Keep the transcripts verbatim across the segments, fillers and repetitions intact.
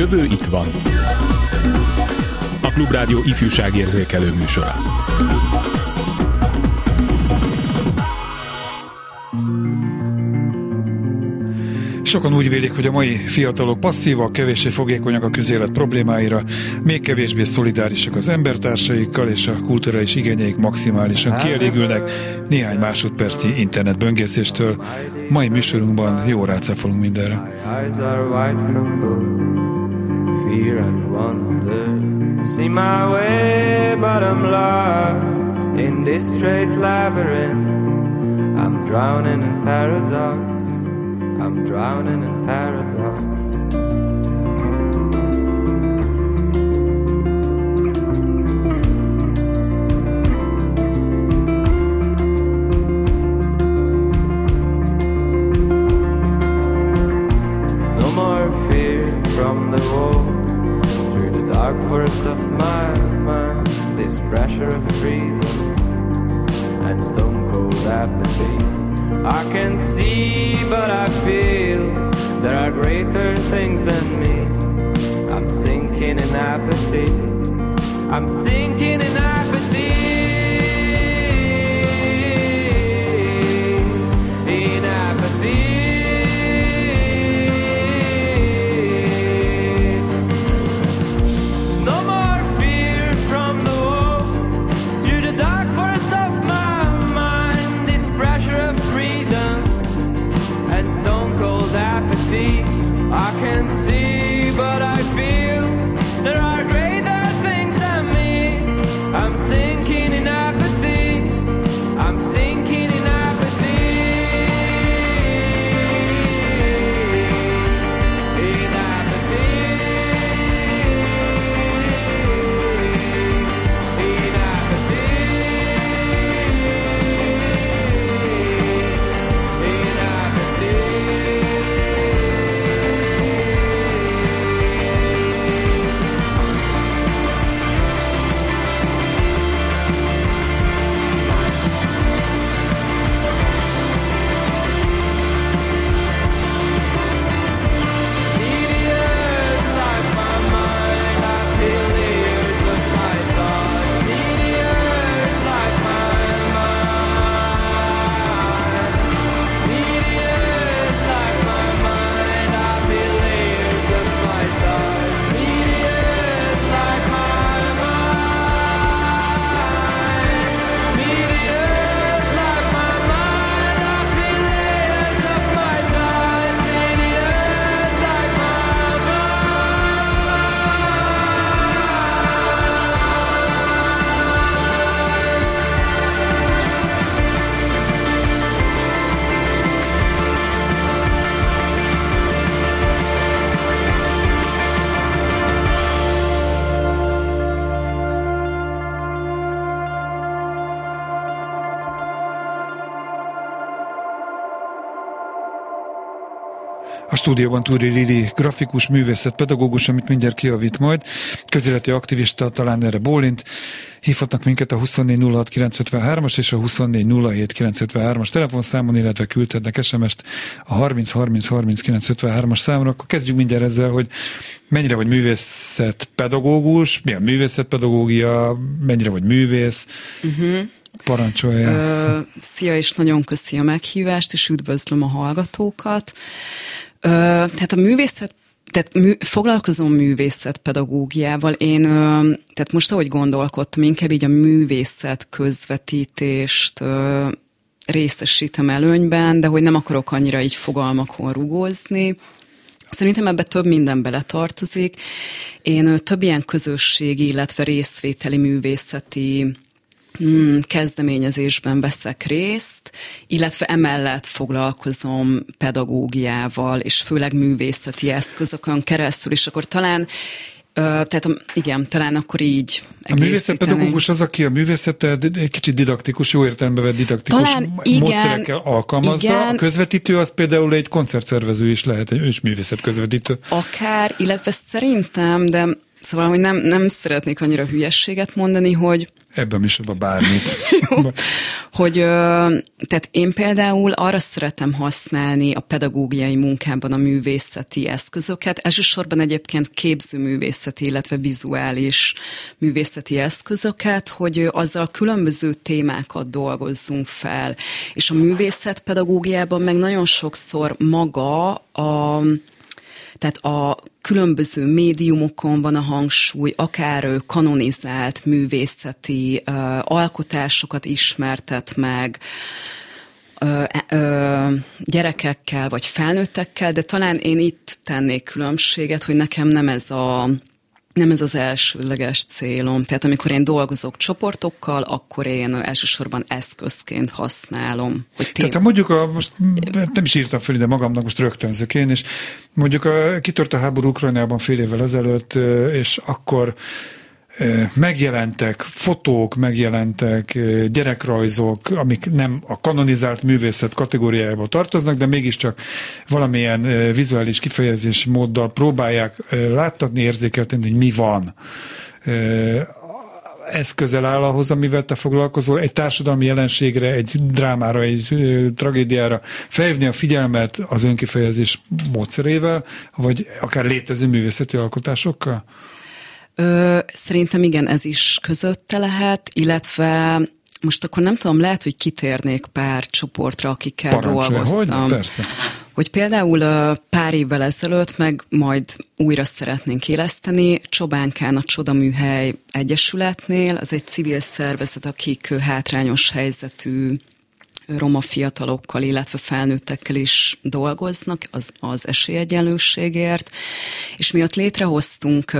jövő itt van. A Klubrádió ifjúságérzékelő műsora. Sokan úgy vélik, hogy a mai fiatalok passzívak, kevéssé fogékonyak a közélet problémáira, még kevésbé szolidárisak az embertársaikkal, és a kulturális igényeik maximálisan kielégülnek néhány másodperci internetböngészéstől. Mai műsorunkban jó rácáfolunk mindenre. I'm drowning in paradox. No more fear from the walk through the dark forest of my mind. This pressure of freedom and stone cold apathy. I can see, but I feel there are greater things than me. I'm sinking in apathy. I'm sinking in apathy. I can see, but I feel there are greater things than me. I'm sinking in apathy. I'm sinking in apathy. In apathy. In apathy. In apathy. A stúdióban Thury Lili, grafikus, művészetpedagógus, amit mindjárt kijavít majd, közéleti aktivista, talán erre bólint. Hívhatnak minket a huszonnégy nulla hat kilencszázötvenhárom-as és a huszonnégy nulla hét kilencszázötvenhárom-as telefonszámon, illetve küldhetnek es em es-t a harminc harminc harminc kilencszázötvenhárom-as számra. Akkor kezdjük mindjárt ezzel, hogy mennyire vagy művészetpedagógus, milyen művészetpedagógia, mennyire vagy művész. Uh-huh. Parancsolja. Ö, szia, és nagyon köszi a meghívást, és üdvözlöm a hallgatókat. Ö, tehát a művészet, tehát mű, foglalkozom művészetpedagógiával. Én, ö, tehát most ahogy gondolkodtam, inkább így a művészet közvetítést ö, részesítem előnyben, de hogy nem akarok annyira így fogalmakon rugózni. Szerintem ebbe több minden beletartozik. Én több ilyen közösségi, illetve részvételi művészeti Hmm, kezdeményezésben veszek részt, illetve emellett foglalkozom pedagógiával, és főleg művészeti eszközökön keresztül, és akkor talán, tehát igen, talán akkor így egészíteni. A művészetpedagógus az, aki a művészetet egy kicsit didaktikus, jó értelembe vett didaktikus talán, módszerekkel igen, alkalmazza. Igen. A közvetítő az például egy koncertszervező is lehet, ő is művészetközvetítő. Akár, illetve szerintem, de Szóval, hogy nem, nem szeretnék annyira hülyességet mondani, hogy... Ebben is oda bármit. Hogy, tehát én például arra szeretem használni a pedagógiai munkában a művészeti eszközöket. Elsősorban egyébként képzőművészeti, illetve vizuális művészeti eszközöket, hogy azzal különböző témákat dolgozzunk fel. És a művészetpedagógiában meg nagyon sokszor maga a... Tehát a különböző médiumokon van a hangsúly, akár kanonizált művészeti ö, alkotásokat ismertet meg ö, ö, gyerekekkel vagy felnőttekkel, de talán én itt tennék különbséget, hogy nekem nem ez a... Nem ez az elsődleges célom. Tehát amikor én dolgozok csoportokkal, akkor én elsősorban eszközként használom. Hogy tém- Tehát mondjuk, a, most nem is írtam föl ide magamnak, most rögtönzök én, és mondjuk a, kitört a háború Ukrajnában fél évvel ezelőtt, és akkor megjelentek fotók, megjelentek gyerekrajzok, amik nem a kanonizált művészet kategóriájába tartoznak, de mégiscsak valamilyen vizuális kifejezés móddal próbálják láttatni, érzékelteni, hogy mi van. Ez közel áll ahhoz, amivel te foglalkozol, egy társadalmi jelenségre, egy drámára, egy tragédiára felhívni a figyelmet az önkifejezés módszerével, vagy akár létező művészeti alkotásokkal? Ö, szerintem igen, ez is közötte lehet, illetve most akkor nem tudom, lehet, hogy kitérnék pár csoportra, akikkel Parancsolja, dolgoztam. Hogy? Persze. Hogy például pár évvel ezelőtt, meg majd újra szeretnénk éleszteni, Csobánkán a Csodaműhely Egyesületnél, az egy civil szervezet, akik hátrányos helyzetű roma fiatalokkal, illetve felnőttekkel is dolgoznak az, az esélyegyenlőségért, és mi ott létrehoztunk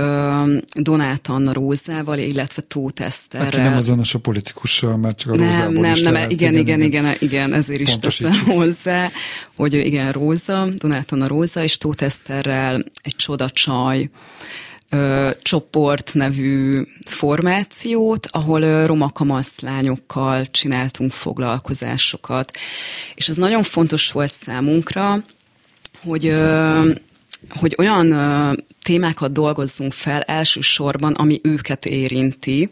Donáth Anna Rózával, illetve Tóth Eszterrel. Aki nem azonos a politikussal, mert csak a nem, Rózából nem, is nem, lehet, igen, igen, igen, igen, igen, ezért is teszem hozzá, hogy igen, Róza, Donáth Anna Róza, és Tóth Eszterrel egy csodacsaj Ö, csoport nevű formációt, ahol ö, roma kamaszlányokkal csináltunk foglalkozásokat. És ez nagyon fontos volt számunkra, hogy, ö, hogy olyan ö, témákat dolgozzunk fel elsősorban, ami őket érinti.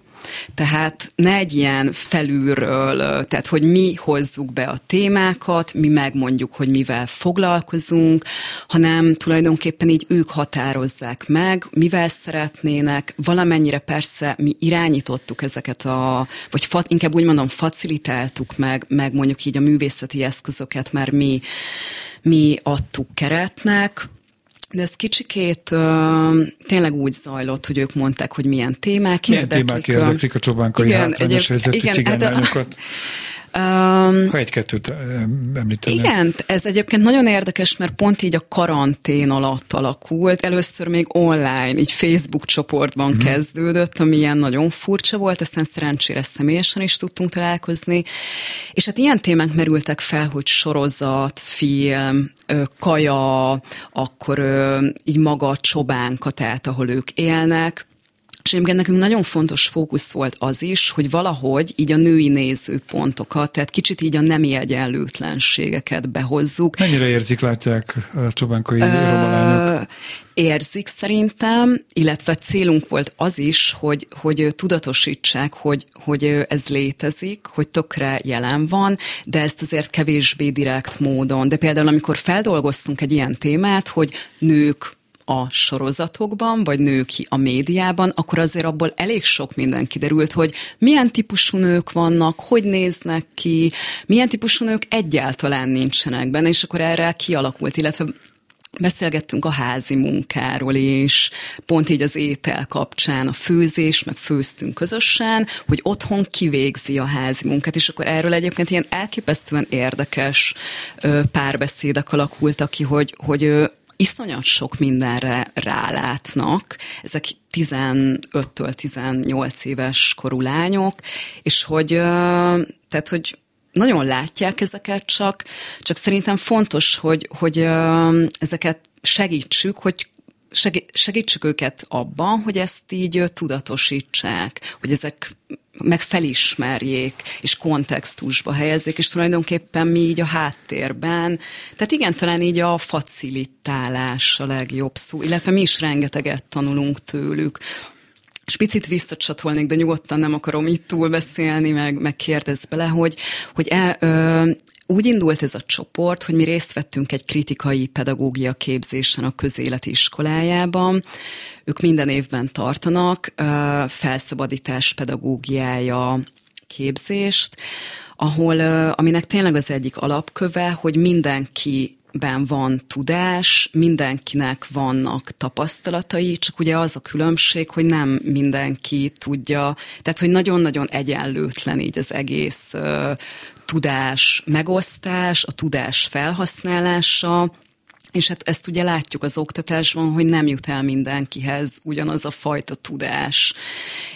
Tehát ne egy ilyen felülről, tehát hogy mi hozzuk be a témákat, mi megmondjuk, hogy mivel foglalkozunk, hanem tulajdonképpen így ők határozzák meg, mivel szeretnének, valamennyire persze mi irányítottuk ezeket a, vagy fa, inkább úgy mondom, facilitáltuk meg, meg mondjuk így a művészeti eszközöket, már mi, mi adtuk keretnek. De ez kicsikét ö, tényleg úgy zajlott, hogy ők mondták, hogy milyen témák milyen érdeklik. Milyen témák érdeklik a csobánkai hátrányos helyzetű cigánylányokat? Um, ha egy-kettőt említenem. Igen, ez egyébként nagyon érdekes, mert pont így a karantén alatt alakult. Először még online, így Facebook csoportban uh-huh. kezdődött, ami ilyen nagyon furcsa volt, aztán szerencsére személyesen is tudtunk találkozni. És hát ilyen témák merültek fel, hogy sorozat, film, kaja, akkor így maga a Csobánka, tehát ahol ők élnek. És egyébként nekünk nagyon fontos fókusz volt az is, hogy valahogy így a női nézőpontokat, tehát kicsit így a nemi egyenlőtlenségeket behozzuk. Mennyire érzik, látják a csobánkai romalányok? Érzik szerintem, illetve célunk volt az is, hogy, hogy tudatosítsák, hogy, hogy ez létezik, hogy tökre jelen van, de ezt azért kevésbé direkt módon. De például amikor feldolgoztunk egy ilyen témát, hogy nők a sorozatokban, vagy nők a médiában, akkor azért abból elég sok minden kiderült, hogy milyen típusú nők vannak, hogy néznek ki, milyen típusú nők egyáltalán nincsenek benne, és akkor erre kialakult, illetve beszélgettünk a házi munkáról is, pont így az étel kapcsán, a főzés, meg főztünk közösen, hogy otthon kivégzi a házi munkát, és akkor erről egyébként ilyen elképesztően érdekes párbeszédek alakultak ki, hogy, hogy iszonyat sok mindenre rálátnak, ezek tizenöttől tizennyolc éves korú lányok, és hogy, tehát, hogy nagyon látják ezeket, csak, csak szerintem fontos, hogy, hogy ezeket segítsük, hogy segítsük őket abban, hogy ezt így tudatosítsák, hogy ezek meg felismerjék, és kontextusba helyezzék, és tulajdonképpen mi így a háttérben, tehát igen, talán így a facilitálás a legjobb szó, illetve mi is rengeteget tanulunk tőlük. És picit visszacsatolnék, de nyugodtan nem akarom itt túl beszélni, meg, meg kérdezz bele, hogy, hogy e, ö, úgy indult ez a csoport, hogy mi részt vettünk egy kritikai pedagógia képzésen a Közéleti Iskolájában. Ők minden évben tartanak ö, felszabadítás pedagógiája képzést, ahol, ö, aminek tényleg az egyik alapköve, hogy mindenki ben van tudás, mindenkinek vannak tapasztalatai, csak ugye az a különbség, hogy nem mindenki tudja, tehát hogy nagyon-nagyon egyenlőtlen így az egész uh, tudás megosztás, a tudás felhasználása, és hát ezt ugye látjuk az oktatásban, hogy nem jut el mindenkihez ugyanaz a fajta tudás.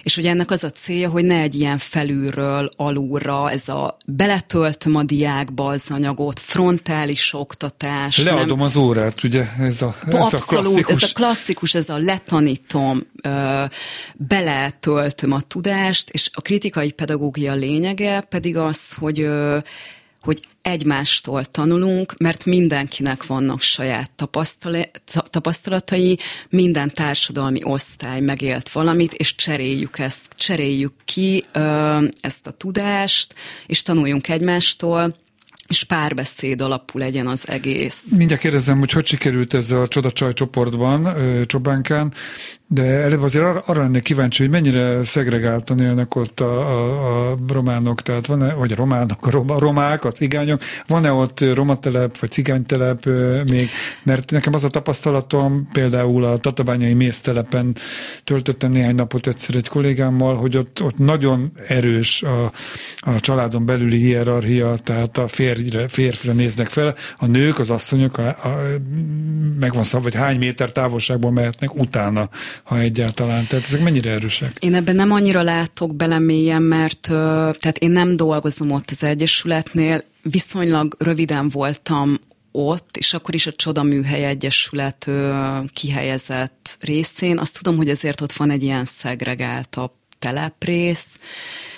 És ugye ennek az a célja, hogy ne egy ilyen felülről, alulra, ez a beletöltöm a diákba az anyagot, frontális oktatás. Leadom nem... az órát, ugye? Ez a, ez Abszolút, a klasszikus. ez a klasszikus, ez a letanítom, beletöltöm a tudást, és a kritikai pedagógia lényege pedig az, hogy... hogy egymástól tanulunk, mert mindenkinek vannak saját tapasztalatai, minden társadalmi osztály megélt valamit, és cseréljük ezt, cseréljük ki ezt a tudást, és tanuljunk egymástól, és párbeszéd alapú legyen az egész. Mindjárt kérdezem, hogy hogy sikerült ez a Csodacsaj csoportban, Csobánkán, de előbb azért arra, arra lennék kíváncsi, hogy mennyire szegregáltan élnek ott a, a, a románok, tehát van-e, vagy a románok, a roma, romák, a cigányok, van-e ott romatelep, vagy cigánytelep még? Mert nekem az a tapasztalatom, például a tatabányai méztelepen töltöttem néhány napot egyszer egy kollégámmal, hogy ott, ott nagyon erős a, a családon belüli hierarchia, tehát a férjre, férfire néznek fel, a nők, az asszonyok, a, a, megvan szabva, hogy hány méter távolságban mehetnek utána, ha egyáltalán. Tehát ezek mennyire erősek? Én ebben nem annyira látok bele mélyen, mert tehát én nem dolgozom ott az Egyesületnél, viszonylag röviden voltam ott, és akkor is a Csodaműhely Egyesület kihelyezett részén. Azt tudom, hogy azért ott van egy ilyen szegregáltabb teleprész,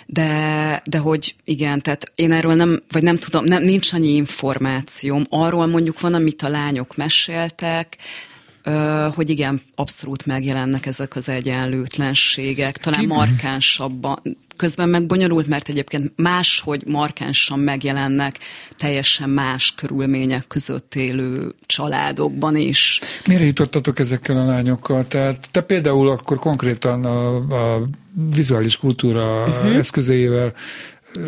de, de hogy igen, tehát én erről nem, vagy nem tudom, nem, nincs annyi információm. Arról mondjuk van, amit a lányok meséltek, hogy igen, abszolút megjelennek ezek az egyenlőtlenségek, talán Ki... markánsabban, közben meg bonyolult, mert egyébként máshogy markánsan megjelennek teljesen más körülmények között élő családokban is. Mire jutottatok ezekkel a lányokkal? Tehát te például akkor konkrétan a, a vizuális kultúra uh-huh. eszközeivel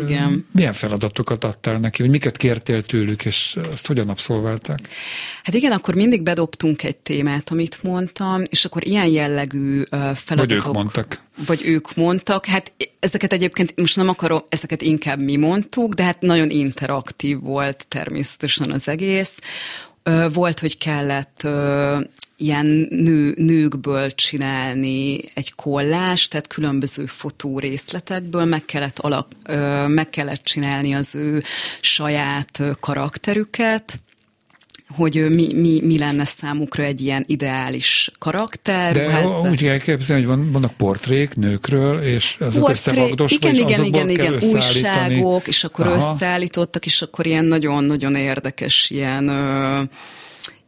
igen. Milyen feladatokat adtál neki, hogy miket kértél tőlük, és azt hogyan abszolválták? Hát igen, akkor mindig bedobtunk egy témát, amit mondtam, és akkor ilyen jellegű feladatok... Vagy ők mondtak. Vagy ők mondtak. Hát ezeket egyébként, most nem akarom, ezeket inkább mi mondtuk, de hát nagyon interaktív volt természetesen az egész. Volt, hogy kellett... ilyen nő, nőkből csinálni egy kollást, tehát különböző fotórészletekből meg kellett, alak, meg kellett csinálni az ő saját karakterüket, hogy mi, mi, mi lenne számukra egy ilyen ideális karakter. De ruházat. Úgy kell képzelni, hogy van, vannak portrék nőkről, és azok összevagdosva, és azokból igen, kell igen, összeállítani. Újságok, és akkor Aha. összeállítottak, és akkor ilyen nagyon-nagyon érdekes ilyen...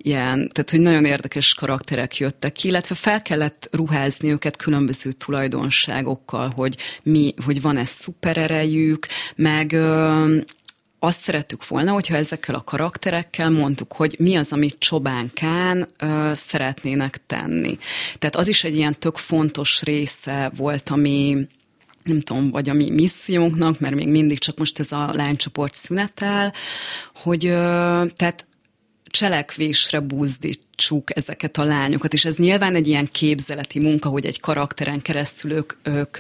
ilyen, tehát hogy nagyon érdekes karakterek jöttek ki, illetve fel kellett ruházni őket különböző tulajdonságokkal, hogy, mi, hogy van-e szupererejük, meg ö, azt szerettük volna, hogyha ezekkel a karakterekkel mondtuk, hogy mi az, amit Csobánkán ö, szeretnének tenni. Tehát az is egy ilyen tök fontos része volt, ami nem tudom, vagy a mi missziónknak, mert még mindig csak most ez a lánycsoport szünetel, hogy ö, tehát cselekvésre buzdítsuk ezeket a lányokat, és ez nyilván egy ilyen képzeleti munka, hogy egy karakteren keresztül ők, ők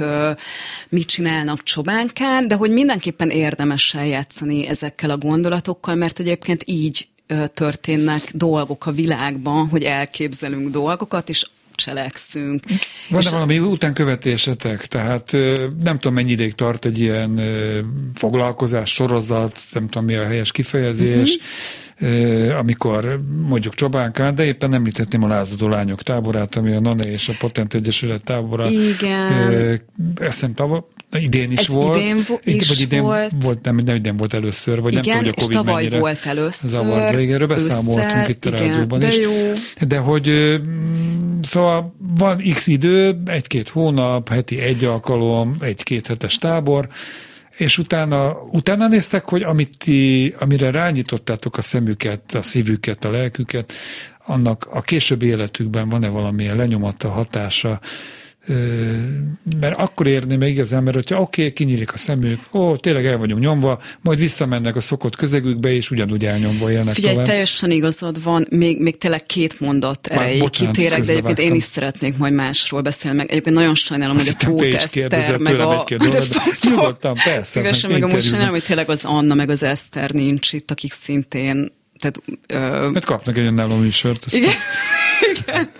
mit csinálnak Csobánkán, de hogy mindenképpen érdemes eljátszani ezekkel a gondolatokkal, mert egyébként így történnek dolgok a világban, hogy elképzelünk dolgokat, és cselekszünk. Van valami utánkövetésetek? Tehát nem tudom, mennyi ideig tart egy ilyen foglalkozás, sorozat, nem tudom, mi a helyes kifejezés, uh-huh. amikor mondjuk Csobánkán, de éppen említetném a lázadó lányok táborát, ami a Nane és a Potent Egyesület tábora. Igen. Eszem tavaly idén is ez volt. Idén vo- is vagy idén volt. volt nem, nem idén volt először, vagy igen, nem tudom, hogy a Covid mennyire. Igen, tavaly volt először. Zavarja. Igen, erről beszámoltunk itt a rádióban is. De hogy... Szóval van x idő, egy-két hónap, heti egy alkalom, egy-két hetes tábor, és utána, utána néztek, hogy amit ti, amire rányitottátok a szemüket, a szívüket, a lelküket, annak a későbbi életükben van-e valamilyen lenyomata, hatása, mert akkor érné meg igazán, mert hogyha oké, okay, kinyílik a szemük, ó, tényleg el vagyunk nyomva, majd visszamennek a szokott közegükbe, és ugyanúgy elnyomva élnek. Figyelj, tovább. Teljesen igazad van, még, még tényleg két mondat erejéig kitérek, de egyébként én is szeretnék majd másról beszélni, meg egyébként nagyon sajnálom, azt hogy a Tóth Eszter, meg a... Nyugodtan, persze. Szívesen meg amúgy sajnálom, hogy tényleg az Anna, meg az Eszter nincs itt, akik szintén... Tehát, ö... mert kapnak egy önálló műsort. Igen. Igen.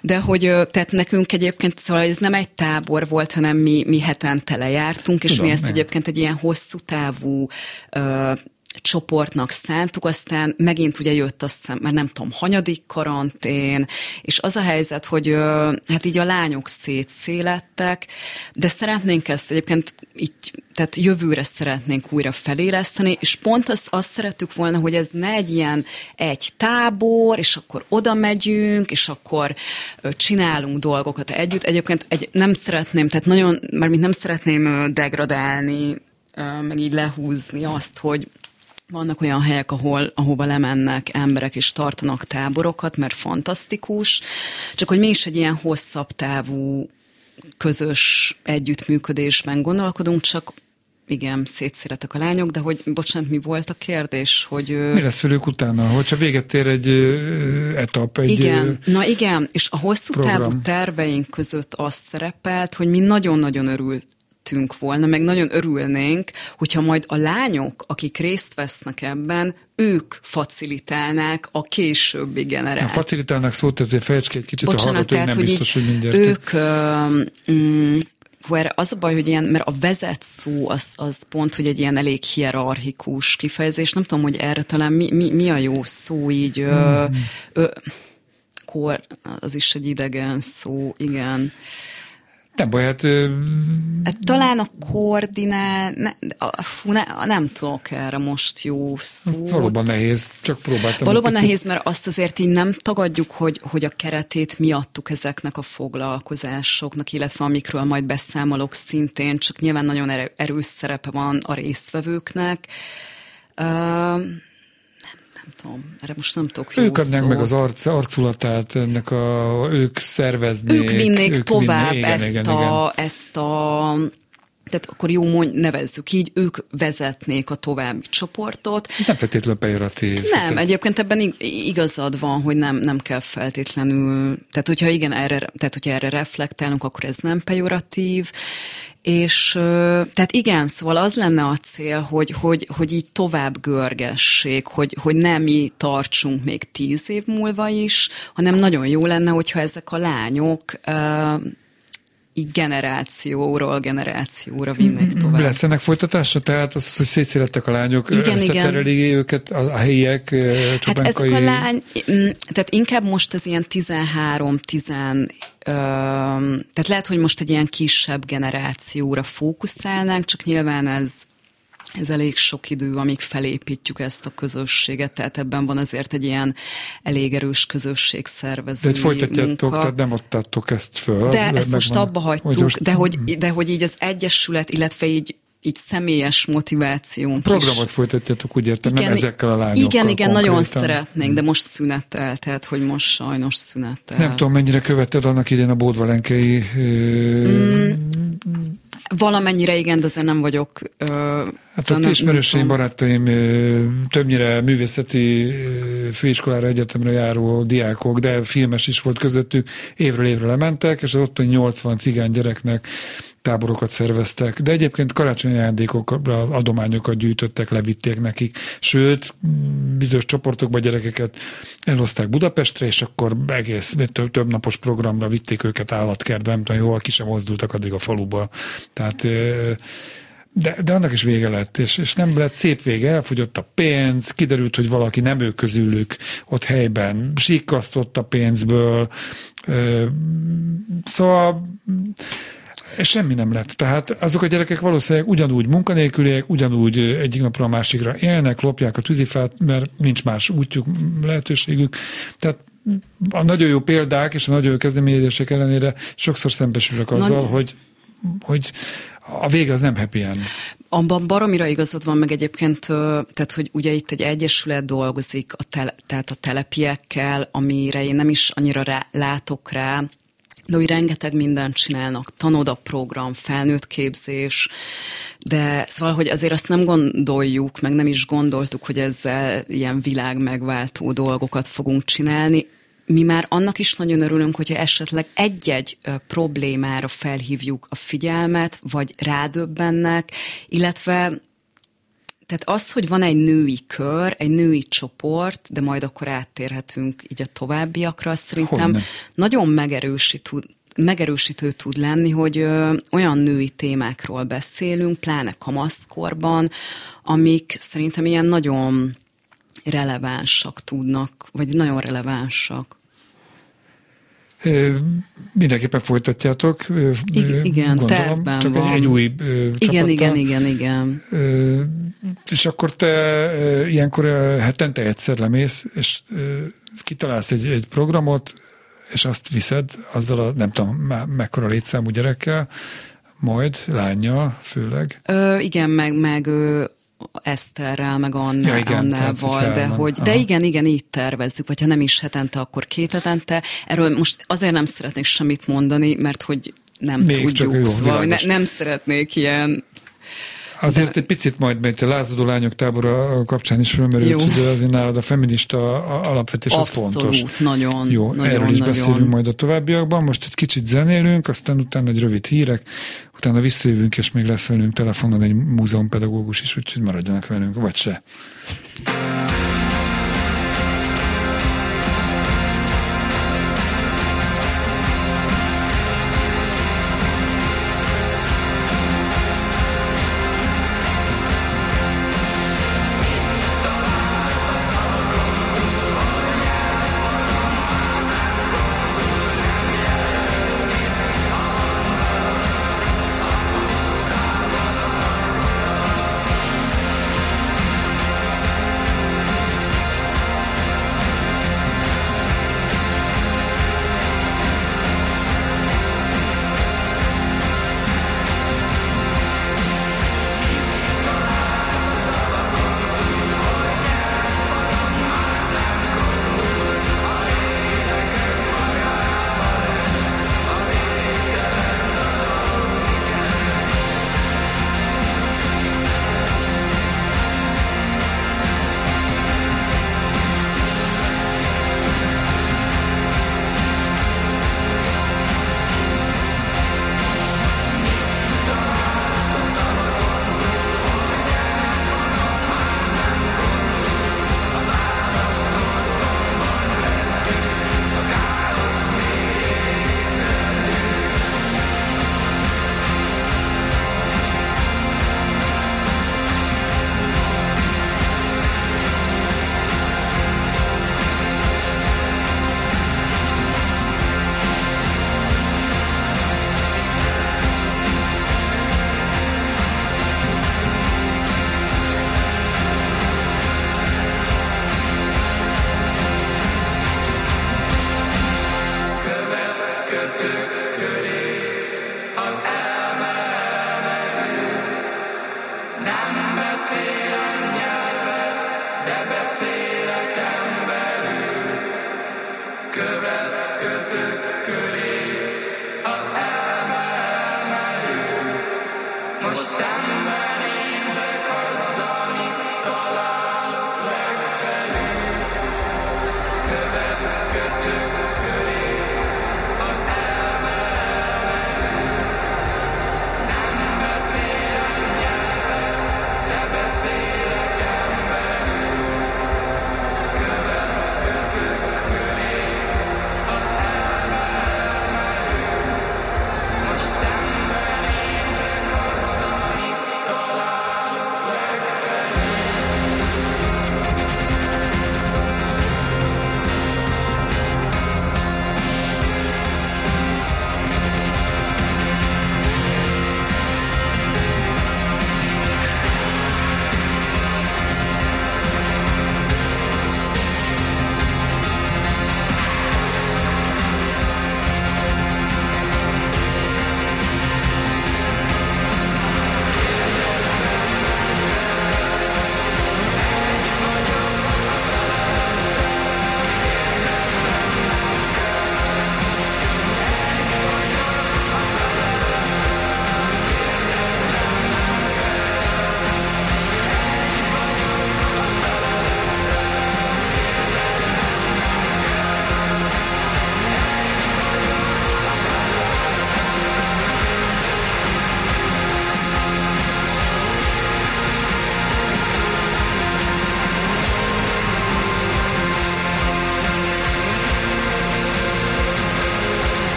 De hogy tehát nekünk egyébként, szóval ez nem egy tábor volt, hanem mi, mi hetente lejártunk, és Tudom, mi ezt nem. egyébként egy ilyen hosszú távú ö, csoportnak szántuk, aztán megint ugye jött aztán, már nem tudom, hanyadik karantén, és az a helyzet, hogy ö, hát így a lányok szétszélettek, de szeretnénk ezt egyébként így, tehát jövőre szeretnénk újra feléleszteni, és pont azt, azt szerettük volna, hogy ez ne egy ilyen egy tábor, és akkor oda megyünk, és akkor csinálunk dolgokat együtt. Egyébként egy, nem szeretném, tehát nagyon, mármint nem szeretném degradálni, meg így lehúzni azt, hogy vannak olyan helyek, ahol, ahova lemennek emberek és tartanak táborokat, mert fantasztikus, csak hogy mégis egy ilyen hosszabb távú közös együttműködésben gondolkodunk, csak igen, szétszéletek a lányok, de hogy, bocsánat, mi volt a kérdés, hogy... Mi lesz velük utána, hogyha véget ér egy etap, egy igen, na igen, és a hosszú program. Távú terveink között azt szerepelt, hogy mi nagyon-nagyon örültünk volna, meg nagyon örülnénk, hogyha majd a lányok, akik részt vesznek ebben, ők facilitálnák a későbbi generációt. A facilitálnak szót, ezért fejtsd ki egy kicsit, bocsánat, a hallgatók tehát, nem hogy biztos, hogy mindjárt. Ők, uh, mm, az a baj, hogy ilyen, mert a vezet szó az, az pont, hogy egy ilyen elég hierarchikus kifejezés, nem tudom, hogy erre talán mi, mi, mi a jó szó így, hmm. ö, ö, kor, az is egy idegen szó, igen. Nem baj, hát... hát talán a koordinál... Ne, a, fú, ne, nem tudok erre most jó szót. Valóban nehéz, csak próbáltam. Valóban nehéz, mert azt azért így nem tagadjuk, hogy, hogy a keretét mi adtuk ezeknek a foglalkozásoknak, illetve amikről majd beszámolok szintén, csak nyilván nagyon erő, erős szerepe van a résztvevőknek. Uh, Nem tudom, erre most nem tudok jó szót. Ők adnánk meg az arc, arculatát, ennek a, ők szerveznék. Ők vinnék ők tovább vinnék, igen, ezt, igen, a, igen. ezt a... Tehát akkor jó mondj, nevezzük így, ők vezetnék a további csoportot. Ez nem feltétlenül pejoratív. Nem, egyébként ebben igazad van, hogy nem, nem kell feltétlenül... Tehát hogyha, igen, erre, tehát, hogyha erre reflektálunk, akkor ez nem pejoratív. És tehát igen, szóval az lenne a cél, hogy, hogy, hogy így tovább görgessék, hogy, hogy nem mi tartsunk még tíz év múlva is, hanem nagyon jó lenne, hogyha ezek a lányok... így generációról generációra vinnék tovább. Lesz ennek folytatása? Tehát az, hogy szétszélettek a lányok, összetereli őket a helyiek, csobánkai... Hát ezek a lány... Tehát inkább most az ilyen tizenhárom-tizen... Tehát lehet, hogy most egy ilyen kisebb generációra fókuszálnánk, csak nyilván ez, ez elég sok idő, amíg felépítjük ezt a közösséget, tehát ebben van azért egy ilyen elég erős közösségszervezői munka. De folytatjátok, tehát nem adtátok ezt föl. De ezt most abba hagytuk, most... de, hogy, de hogy így az Egyesület, illetve így így személyes motivációnk programot is. Folytatjátok, úgy értem, igen, nem ezekkel a lányokkal. Igen, igen, konkrétan. Nagyon szeretnénk, de most szünetel, tehát, hogy most sajnos szünetel. Nem tudom, mennyire követted annak idén a bódvalenkei... Mm, valamennyire igen, de azért nem vagyok... Hát a ismerőseim, barátaim többnyire művészeti főiskolára, egyetemre járó diákok, de filmes is volt közöttük, évről évre lementek, és az ottani nyolcvan cigány gyereknek táborokat szerveztek, de egyébként karácsonyi ajándékokra adományokat gyűjtöttek, levitték nekik, sőt, bizonyos csoportokban gyerekeket eloszták Budapestre, és akkor egész több, több napos programra vitték őket állatkertbe, nem tudom, jól ki sem mozdultak addig a faluba. Tehát... De, de annak is vége lett, és, és nem lett szép vége, elfogyott a pénz, kiderült, hogy valaki nem ő közülük ott helyben sikkasztott a pénzből, szóval És semmi nem lett. Tehát azok a gyerekek valószínűleg ugyanúgy munkanélküliek, ugyanúgy egyik napra a másikra élnek, lopják a tűzifát, mert nincs más útjuk, lehetőségük. Tehát a nagyon jó példák és a nagyon jó kezdeményezések ellenére sokszor szembesülök azzal, hogy, hogy a vége az nem happy end. Abban baromira igazad van meg egyébként, tehát, hogy ugye itt egy egyesület dolgozik, a tele, tehát a telepiekkel, amire én nem is annyira rá, látok rá, de úgy rengeteg mindent csinálnak, tanoda program, felnőtt képzés, de szóval, hogy azért azt nem gondoljuk, meg nem is gondoltuk, hogy ezzel ilyen világ megváltó dolgokat fogunk csinálni. Mi már annak is nagyon örülünk, hogyha esetleg egy-egy problémára felhívjuk a figyelmet, vagy rádöbbennek, illetve tehát az, hogy van egy női kör, egy női csoport, de majd akkor áttérhetünk így a továbbiakra, szerintem nagyon megerősítő, megerősítő tud lenni, hogy ö, olyan női témákról beszélünk, pláne kamaszkorban, amik szerintem ilyen nagyon relevánsak tudnak, vagy nagyon relevánsak. Mindenképpen folytatjátok. I- igen, gondolom, tervben csak van. Csak egy új igen, csapattal. Igen, igen, igen. És akkor te ilyenkor hetente egyszer lemész, és kitalálsz egy, egy programot, és azt viszed azzal a nem tudom mekkora létszámú gyerekkel, majd lányjal főleg. Ö, igen, meg, meg Eszterrel, meg Anna, ja, igen, Annával, de, hogy, de igen, igen, így tervezzük, vagy ha nem is hetente, akkor két hetente. Erről most azért nem szeretnék semmit mondani, mert hogy nem még tudjuk, jó, szóval ne, nem szeretnék ilyen... Azért de... egy picit majd, mert a lázadó lányok tábora kapcsán is fölmerült, hogy azért nálad a feminista alapvetés az fontos. Abszolút, nagyon. Jó, nagyon, erről is nagyon beszélünk majd a továbbiakban. Most egy kicsit zenélünk, aztán utána egy rövid hírek, utána visszajövünk, és még lesz velünk telefonon egy múzeumpedagógus is, úgyhogy maradjanak velünk, vagy se.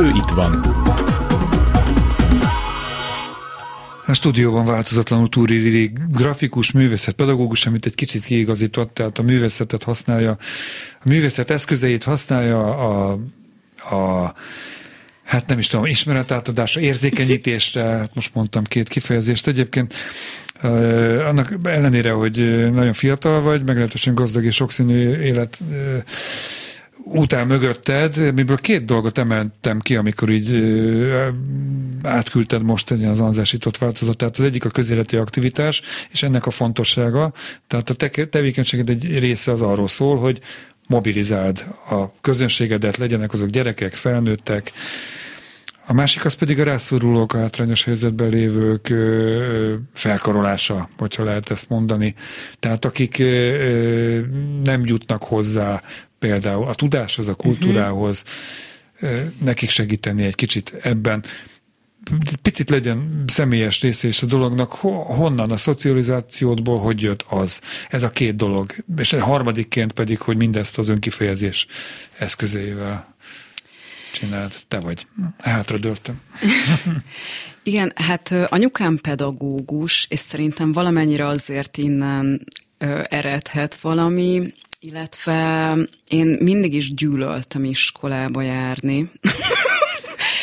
jövő itt van. A stúdióban változatlanul Thury Lili grafikus, művészetpedagógus, amit egy kicsit kiigazított, tehát a művészetet használja, a művészet eszközeit használja, a, a hát nem is tudom, ismeretátadásra, érzékenyítésre, hát most mondtam két kifejezést egyébként, annak ellenére, hogy nagyon fiatal vagy, meglehetősen gazdag és sokszínű élet után mögötted, miből két dolgot emeltem ki, amikor így átküldted most az anzásított változatát. Az egyik a közéleti aktivitás, és ennek a fontossága. Tehát a te tevékenységed egy része az arról szól, hogy mobilizáld a közönségedet, legyenek azok gyerekek, felnőttek. A másik az pedig a rászorulók, a hátrányos helyzetben lévők felkarolása, hogyha lehet ezt mondani. Tehát akik nem jutnak hozzá például a tudáshoz, a kultúrához, nekik segíteni egy kicsit ebben. Picit legyen személyes része is a dolognak, honnan, a szocializációdból hogy jött az. Ez a két dolog. És a harmadikként pedig, hogy mindezt az önkifejezés eszközeivel csinált. Te vagy. Hátradőltem. Igen, hát anyukám pedagógus, és szerintem valamennyire azért innen ö, eredhet valami, illetve én mindig is gyűlöltem iskolába járni.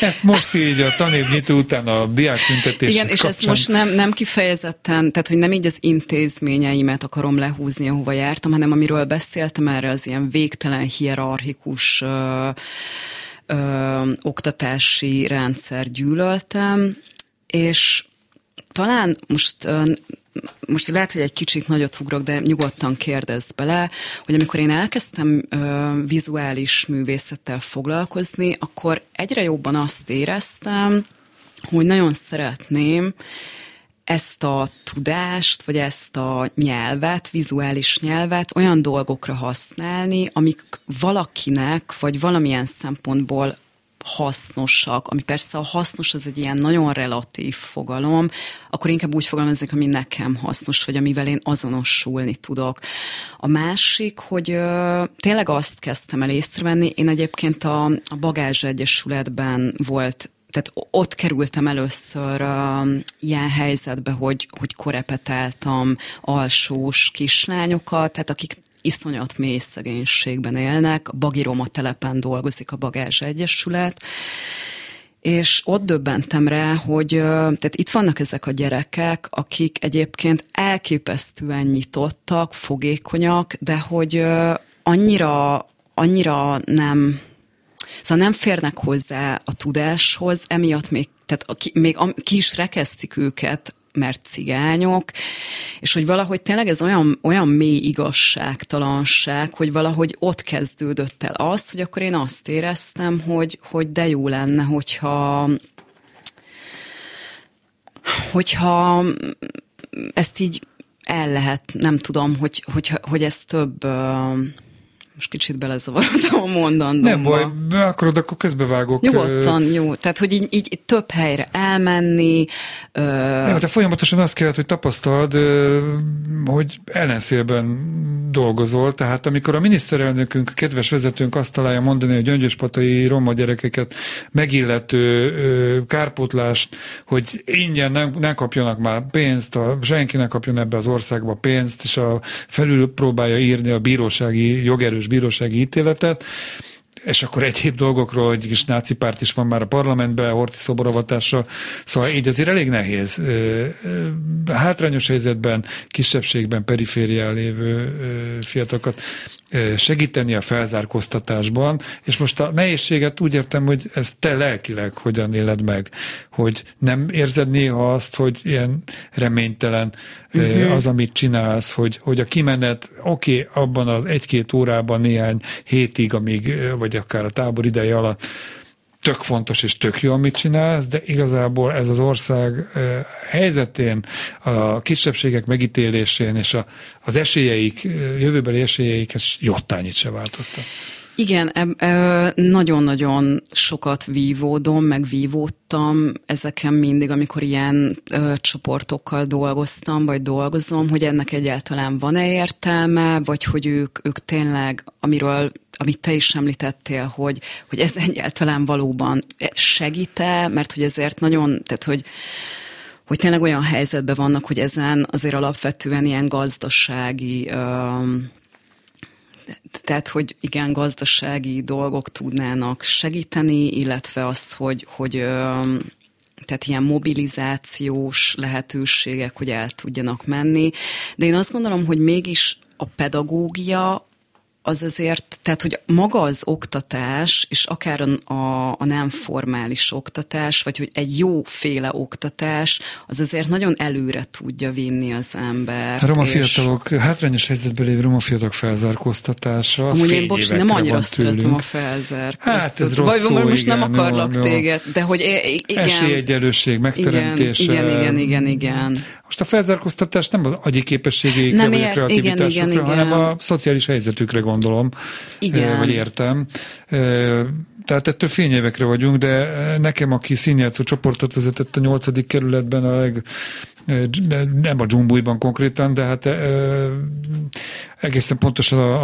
Ezt most így a tanévnyitó után a diáktüntetés igen, és kapcsán... ezt most nem, nem kifejezetten, tehát hogy nem így az intézményeimet akarom lehúzni, ahova jártam, hanem amiről beszéltem erre az ilyen végtelen hierarchikus ö, ö, oktatási rendszer gyűlöltem, és talán most... Ö, most lehet, hogy egy kicsit nagyot ugrok, de nyugodtan kérdezz bele, hogy amikor én elkezdtem ö, vizuális művészettel foglalkozni, akkor egyre jobban azt éreztem, hogy nagyon szeretném ezt a tudást, vagy ezt a nyelvet, vizuális nyelvet olyan dolgokra használni, amik valakinek, vagy valamilyen szempontból hasznosak, ami persze a hasznos az egy ilyen nagyon relatív fogalom, akkor inkább úgy fogalmazni, ami nekem hasznos, vagy amivel én azonosulni tudok. A másik, hogy ö, tényleg azt kezdtem el észrevenni, én egyébként a, a Bagázs Egyesületben volt, tehát ott kerültem először uh, ilyen helyzetbe, hogy, hogy korepetáltam alsós kislányokat, tehát akik iszonyat mély szegénységben élnek, a Bagiróma telepen dolgozik a Bagázs Egyesület, és ott döbbentem rá, hogy tehát itt vannak ezek a gyerekek, akik egyébként elképesztően nyitottak, fogékonyak, de hogy annyira, annyira nem, szóval nem férnek hozzá a tudáshoz, emiatt még, tehát ki, még ki is rekesztik őket, mert cigányok, és hogy valahogy tényleg ez olyan, olyan mély igazságtalanság, hogy valahogy ott kezdődött el az, hogy akkor én azt éreztem, hogy, hogy de jó lenne, hogyha hogyha ezt így el lehet, nem tudom, hogy, hogy, hogy ez több... Most kicsit belezavarodtam a mondandomba. Nem baj, akarod, akkor közbevágok. Nyugodtan, jó. Tehát, hogy így, így több helyre elmenni. Ö... Nem, de folyamatosan azt kellett, hogy tapasztald, hogy ellenszélben dolgozol. Tehát amikor a miniszterelnökünk, a kedves vezetőnk azt találja mondani, hogy gyöngyöspatai roma gyerekeket megillető kárpótlást, hogy ingyen nem, nem kapjanak már pénzt, a, senki nem kapjon ebbe az országba pénzt, és a, felül próbálja írni a bírósági jogerős bírósági ítéletet, és akkor egyéb dolgokról, egy kis náci párt is van már a parlamentben, Horthy szoboravatással, szóval így azért elég nehéz. Hátrányos helyzetben, kisebbségben, periférián lévő fiatalokat segíteni a felzárkóztatásban, és most a nehézséget úgy értem, hogy ez te lelkileg hogyan éled meg, hogy nem érzed néha azt, hogy ilyen reménytelen uh-huh. az, amit csinálsz, hogy, hogy a kimenet, oké, okay, abban az egy-két órában néhány hétig, amíg, vagy akár a tábor ideje alatt tök fontos és tök jó, amit csinálsz, de igazából ez az ország helyzetén, a kisebbségek megítélésén és a, az esélyeik, jövőbeli esélyeik, és jottányit se változtat. Igen, nagyon-nagyon sokat vívódom, meg vívódtam ezeken mindig, amikor ilyen csoportokkal dolgoztam, vagy dolgozom, hogy ennek egyáltalán van-e értelme, vagy hogy ők, ők tényleg, amiről amit te is említettél, hogy, hogy ez egyáltalán valóban segít-e, mert hogy ezért nagyon, tehát hogy hogy tényleg olyan helyzetben vannak, hogy ezen azért alapvetően ilyen gazdasági, tehát, hogy igen, gazdasági dolgok tudnának segíteni, illetve azt, hogy, hogy tehát ilyen mobilizációs lehetőségek, hogy el tudjanak menni. De én azt gondolom, hogy mégis a pedagógia az azért, tehát, hogy maga az oktatás, és akár a, a nem formális oktatás, vagy hogy egy jóféle oktatás, az azért nagyon előre tudja vinni az embert. A roma fiatalok, hátrányos helyzetben lévő roma fiatalok felzárkóztatása. Amúgy én, bocs, nem annyira szeretem a felzárkóztatást. Hát ez rossz szó, most igen, nem akarlak jó, jó. téged, de hogy igen. Esélyegyenlőség, megteremtése. Igen, igen, igen, igen, igen. Most a felzárkóztatás nem az agyi képességékre, nem, vagy a kreativitásokra, igen, igen, hanem igen. a szociális helyzetükre gondol. Gondolom, igen. Vagy értem. Tehát ettől fényévekre vagyunk, de nekem, aki színjátszó csoportot vezetett a nyolcadik kerületben, a leg, nem a dzsumbújban konkrétan, de hát egészen pontosan a,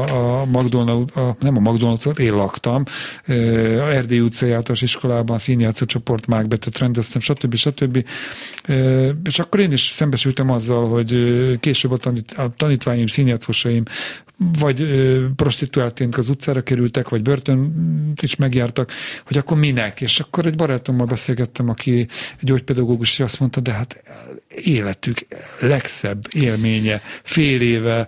a, a McDonald's, a, nem a McDonald's, én laktam, a Erdély utcai általános iskolában színjátszó csoport mágbetet rendeztem, stb. stb. És akkor én is szembesültem azzal, hogy később a, tanít, a tanítványim, színjátszósaim vagy prostituáltként az utcára kerültek, vagy börtönt is megjártak, hogy akkor minek? És akkor egy barátommal beszélgettem, aki gyógypedagógus, és azt mondta, de hát életük legszebb élménye, fél éve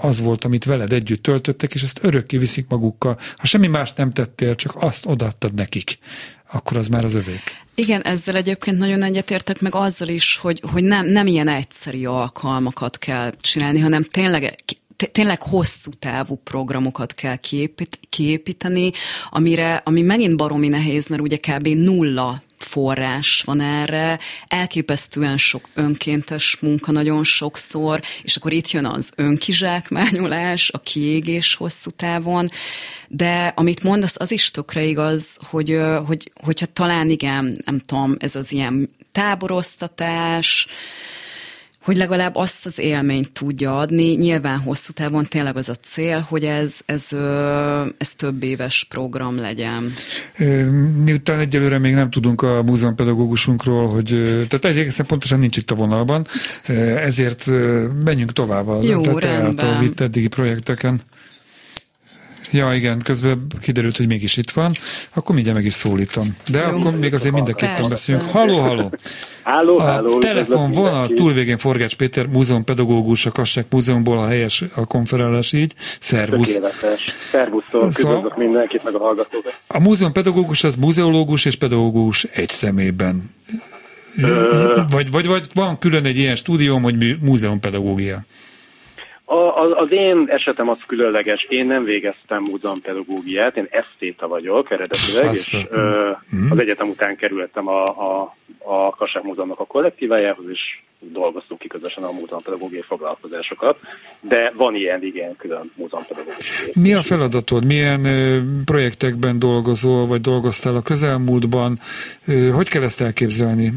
az volt, amit veled együtt töltöttek, és ezt örökké viszik magukkal. Ha semmi mást nem tettél, csak azt odaadtad nekik, akkor az már az övék. Igen, ezzel egyébként nagyon egyetértek, meg azzal is, hogy, hogy nem, nem ilyen egyszeri alkalmakat kell csinálni, hanem tényleg tényleg hosszú távú programokat kell kiépít, kiépíteni, amire, ami megint baromi nehéz, mert ugye kb. nulla forrás van erre, elképesztően sok önkéntes munka nagyon sokszor, és akkor itt jön az önkizsákmányolás, a kiégés hosszú távon, de amit mondasz, az is tökre igaz, hogy, hogy, hogyha talán igen, nem tudom, ez az ilyen táboroztatás, hogy legalább azt az élményt tudja adni. Nyilván hosszú távon tényleg az a cél, hogy ez, ez, ez több éves program legyen. Miután egyelőre még nem tudunk a múzeumpedagógusunkról, hogy tehát egészen pontosan nincs itt a vonalban, ezért menjünk tovább az által vitt eddigi projekteken. Ja, igen, közben kiderült, hogy mégis itt van. Akkor mindjárt meg is szólítom. De jó, akkor még azért mindenképpen beszélünk. Halló, halló! Halló, a halló! Telefonvonal túlvégén Forgách Péter múzeumpedagógus, a Kassák Múzeumból, a helyes a konferálás így. Szervusz! Tökéletes. Szervusztól szóval, mindenkit, meg a hallgatókat. A múzeumpedagógus az múzeológus és pedagógus egy szemében. Ö... Vagy, vagy, vagy van külön egy ilyen stúdióm, hogy múzeumpedagógia. A, az én esetem az különleges. Én nem végeztem múzeumpedagógiát, én esztéta vagyok eredetileg, és ö, az egyetem után kerültem a, a, a Kassák Múzeumnak a kollektívájához, és dolgoztunk ki közösen a múzeumpedagógiai foglalkozásokat, de van ilyen, igen, külön múzeumpedagógus. Mi a feladatod? Milyen ö, projektekben dolgozol, vagy dolgoztál a közelmúltban? Ö, hogy kell ezt elképzelni?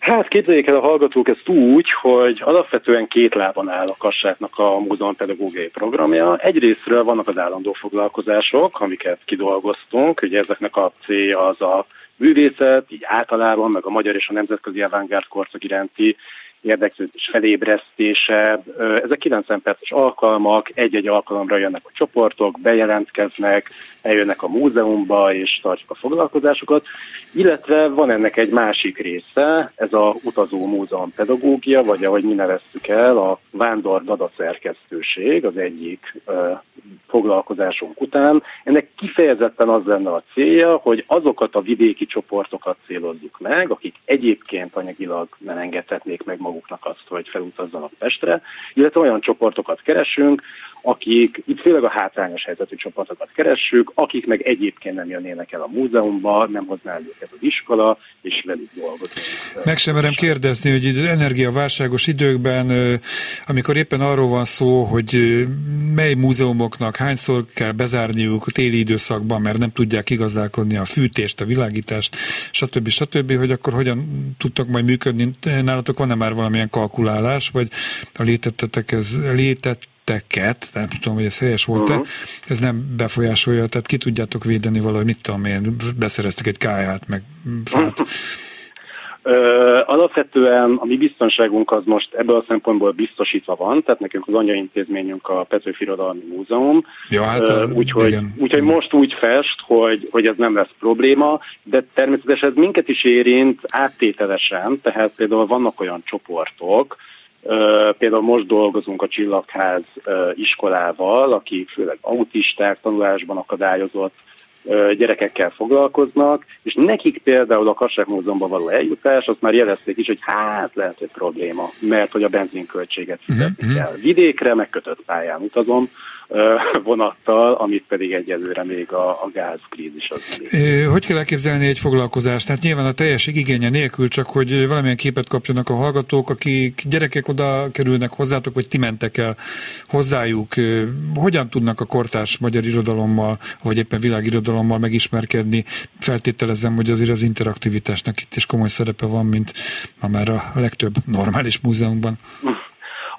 Hát képzeljék el a hallgatók ezt úgy, hogy alapvetően két lábon áll a Kassáknak a múzeumpedagógiai programja. Egyrésztről vannak az állandó foglalkozások, amiket kidolgoztunk, ugye ezeknek a célja az a művészet, így általában, meg a magyar és a nemzetközi avantgárd korszak iránti érdeklődés felébresztése. Ezek kilencven perces alkalmak, egy-egy alkalomra jönnek a csoportok, bejelentkeznek, eljönnek a múzeumba és tartjuk a foglalkozásokat, illetve van ennek egy másik része, ez a utazó múzeumpedagógia, vagy ahogy mi nevezzük el, a vándor dadaszerkesztőség az egyik foglalkozásunk után. Ennek kifejezetten az lenne a célja, hogy azokat a vidéki csoportokat célozzuk meg, akik egyébként anyagilag nem engedhetnék meg maguknak azt, hogy felutazzanak Pestre, illetve olyan csoportokat keresünk, akik, itt főleg a hátrányos helyzetű csoportokat keressük, akik meg egyébként nem jönnének el a múzeumba, nem hozná őket az iskola, és velük dolgozunk. Meg sem merem kérdezni, hogy energiaválságos időkben, amikor éppen arról van szó, hogy mely múzeumoknak hányszor kell bezárniuk a téli időszakban, mert nem tudják igazálkodni a fűtést, a világítást, stb. stb., hogy akkor hogyan tudtak majd működni? Nálatok van-e már valamilyen kalkulálás, vagy a létettetek ez létett teket, tehát tudom, hogy ez helyes volt-e, uh-huh. ez nem befolyásolja, tehát ki tudjátok védeni valahogy, mit tudom én, beszereztek egy kályát, meg fát. Ö, alapvetően a mi biztonságunk az most ebből a szempontból biztosítva van, tehát nekünk az anyaintézményünk a Petőfi Irodalmi Múzeum, ja, hát, Ö, úgyhogy, úgyhogy most úgy fest, hogy, hogy ez nem lesz probléma, de természetesen ez minket is érint áttételesen, tehát például vannak olyan csoportok, Uh, például most dolgozunk a Csillagház uh, iskolával, akik főleg autisták, tanulásban akadályozott uh, gyerekekkel foglalkoznak, és nekik például a Kassák Múzeumban való eljutás, azt már jelezték is, hogy hát lehet, hogy probléma, mert hogy a benzinköltséget fizetni uh-huh. kell. Vidékre megkötött pályán utazom, vonattal, amit pedig egyelőre még a, a gázkrízis az. Hogy kell elképzelni egy foglalkozást? Tehát nyilván a teljeség igénye nélkül, csak hogy valamilyen képet kapjanak a hallgatók, akik gyerekek oda kerülnek hozzátok, vagy ti mentek el hozzájuk. Hogyan tudnak a kortárs magyar irodalommal, vagy éppen világirodalommal megismerkedni? Feltételezem, hogy azért az interaktivitásnak itt is komoly szerepe van, mint ma már a legtöbb normális múzeumban.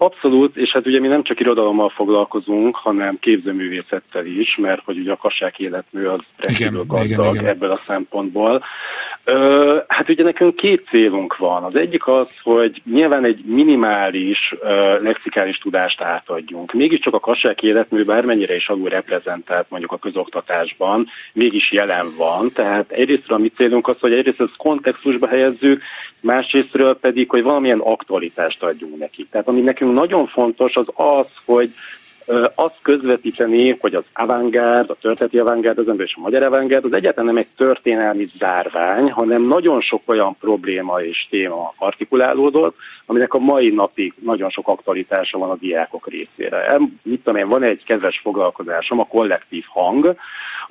Abszolút, és hát ugye mi nem csak irodalommal foglalkozunk, hanem képzőművészettel is, mert hogy ugye a kassák életmű az rendkívül gazdag ebből a szempontból. Ö, hát ugye nekünk két célunk van. Az egyik az, hogy nyilván egy minimális ö, lexikális tudást átadjunk. Mégiscsak a kassák életmű bármennyire is alul reprezentált mondjuk a közoktatásban, mégis jelen van. Tehát egyrészt a mi célunk az, hogy egyrészt ezt kontextusba helyezzük, másrésztről pedig, hogy valamilyen aktualitást adjunk neki. Tehát ami nekünk nagyon fontos, az az, hogy azt közvetíteni, hogy az avantgárd, a történeti avantgárd, az ember és a magyar avantgárd, az egyáltalán nem egy történelmi zárvány, hanem nagyon sok olyan probléma és téma artikulálódott, aminek a mai napig nagyon sok aktualitása van a diákok részére. Mit tudom én, van egy kedves foglalkozásom, a kollektív hang,